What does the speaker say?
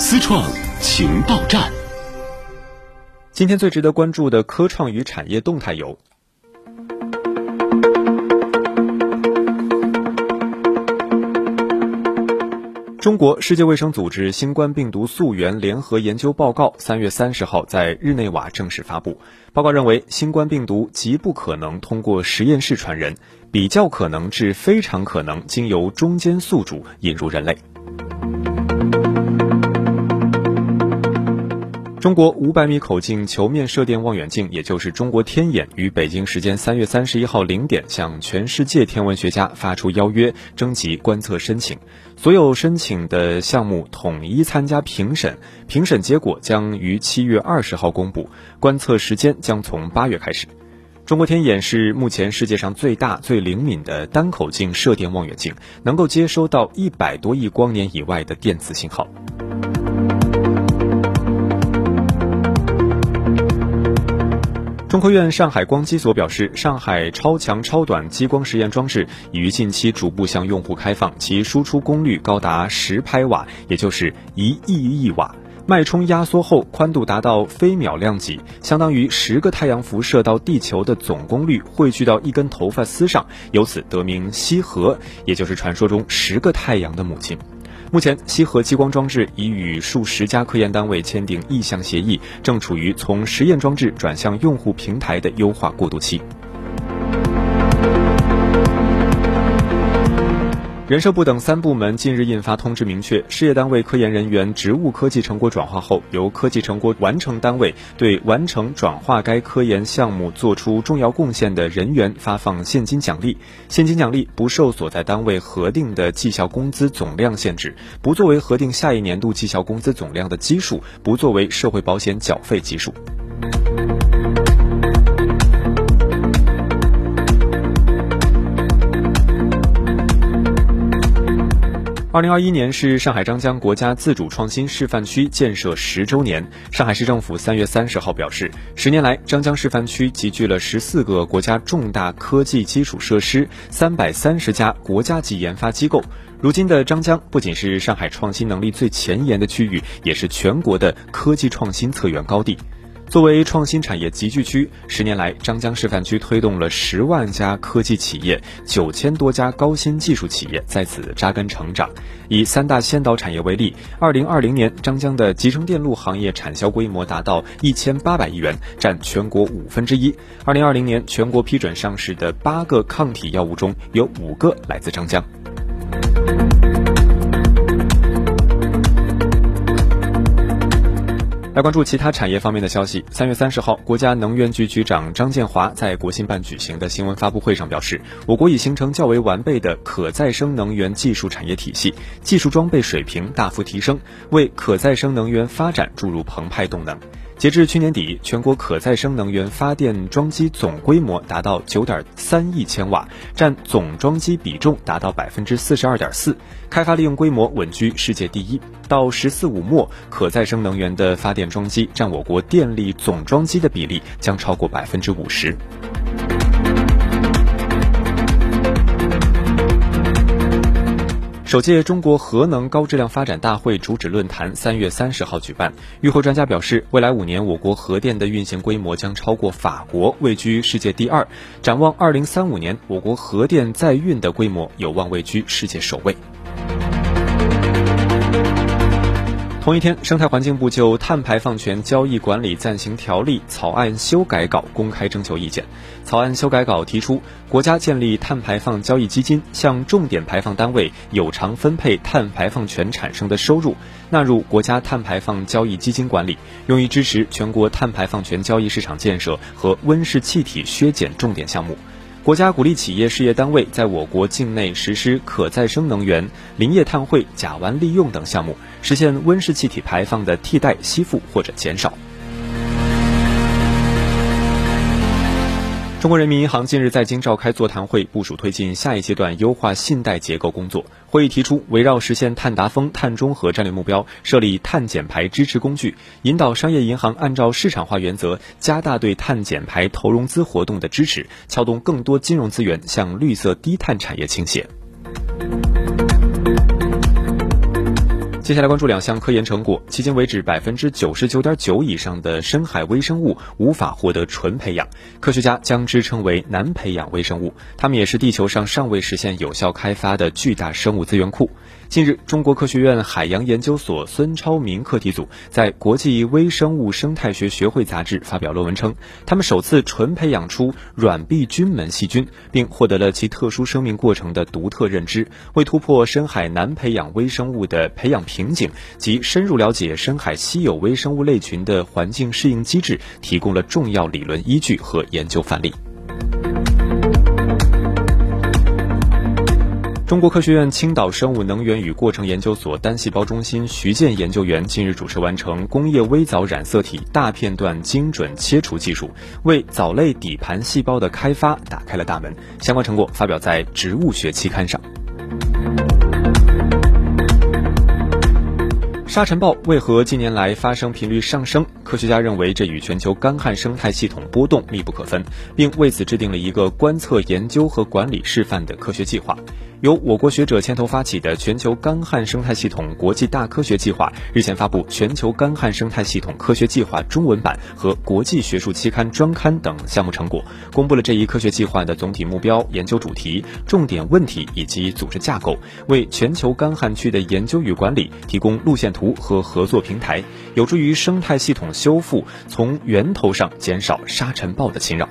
思创情报站。今天最值得关注的科创与产业动态有：中国世界卫生组织新冠病毒溯源联合研究报告3月30号在日内瓦正式发布。报告认为，新冠病毒极不可能通过实验室传人，比较可能至非常可能经由中间宿主引入人类。中国500米口径球面射电望远镜，也就是中国天眼，于北京时间3月31号0点向全世界天文学家发出邀约，征集观测申请。所有申请的项目统一参加评审，评审结果将于7月20号公布，观测时间将从8月开始。中国天眼是目前世界上最大、最灵敏的单口径射电望远镜，能够接收到100多亿光年以外的电磁信号。中科院上海光机所表示，上海超强超短激光实验装置已于近期逐步向用户开放，其输出功率高达10拍瓦，也就是1亿亿瓦。脉冲压缩后宽度达到飞秒量级，相当于10个太阳辐射到地球的总功率汇聚到一根头发丝上，由此得名羲和，也就是传说中10个太阳的母亲。目前，羲和激光装置已与数十家科研单位签订意向协议，正处于从实验装置转向用户平台的优化过渡期。人社部等3部门近日印发通知，明确事业单位科研人员职务科技成果转化后，由科技成果完成单位对完成转化该科研项目做出重要贡献的人员发放现金奖励。现金奖励不受所在单位核定的绩效工资总量限制，不作为核定下一年度绩效工资总量的基数，不作为社会保险缴费基数。2021年是上海张江国家自主创新示范区建设10周年。上海市政府3月30号表示，10年来，张江示范区集聚了14个国家重大科技基础设施，330家国家级研发机构。如今的张江不仅是上海创新能力最前沿的区域，也是全国的科技创新策源高地。作为创新产业集聚区，10年来，张江示范区推动了10万家科技企业、9000多家高新技术企业在此扎根成长。以3大先导产业为例，2020年，张江的集成电路行业产销规模达到1800亿元，占全国1/5。2020年，全国批准上市的8个抗体药物中，有5个来自张江。来关注其他产业方面的消息。3月30号，国家能源局局长张建华在国新办举行的新闻发布会上表示，我国已形成较为完备的可再生能源技术产业体系，技术装备水平大幅提升，为可再生能源发展注入澎湃动能。截至去年底，全国可再生能源发电装机总规模达到9.3亿千瓦，占总装机比重达到42.4%，开发利用规模稳居世界第一。到“14五”末，可再生能源的发电装机占我国电力总装机的比例将超过50%。首届中国核能高质量发展大会主旨论坛3月30号举办。与会专家表示，未来5年，我国核电的运行规模将超过法国，位居世界第二。展望2035年，我国核电在运的规模有望位居世界首位。同一天，生态环境部就《碳排放权交易管理暂行条例》草案修改稿公开征求意见。草案修改稿提出，国家建立碳排放交易基金，向重点排放单位有偿分配碳排放权产生的收入，纳入国家碳排放交易基金管理，用于支持全国碳排放权交易市场建设和温室气体削减重点项目。国家鼓励企业事业单位在我国境内实施可再生能源、林业碳汇、甲烷利用等项目，实现温室气体排放的替代、吸附或者减少。中国人民银行近日在京召开座谈会，部署推进下一阶段优化信贷结构工作。会议提出，围绕实现碳达峰、碳中和战略目标，设立碳减排支持工具，引导商业银行按照市场化原则，加大对碳减排投融资活动的支持，撬动更多金融资源向绿色低碳产业倾斜。接下来关注两项科研成果。迄今为止，99.9%以上的深海微生物无法获得纯培养，科学家将之称为难培养微生物。它们也是地球上尚未实现有效开发的巨大生物资源库。近日，中国科学院海洋研究所孙超明课题组在《国际微生物生态学学会》杂志发表论文称，他们首次纯培养出软壁菌门细菌，并获得了其特殊生命过程的独特认知，为突破深海难培养微生物的培养瓶颈及深入了解深海稀有微生物类群的环境适应机制提供了重要理论依据和研究范例。中国科学院青岛生物能源与过程研究所单细胞中心徐健研究员近日主持完成工业微藻染色体大片段精准切除技术，为藻类底盘细胞的开发打开了大门。相关成果发表在《植物学》期刊上。沙尘暴为何近年来发生频率上升？科学家认为这与全球干旱生态系统波动密不可分，并为此制定了一个观测、研究和管理示范的科学计划。由我国学者牵头发起的全球干旱生态系统国际大科学计划日前发布《全球干旱生态系统科学计划中文版》和国际学术期刊专刊等项目成果，公布了这一科学计划的总体目标、研究主题、重点问题以及组织架构，为全球干旱区的研究与管理提供路线图和合作平台，有助于生态系统修复，从源头上减少沙尘暴的侵扰。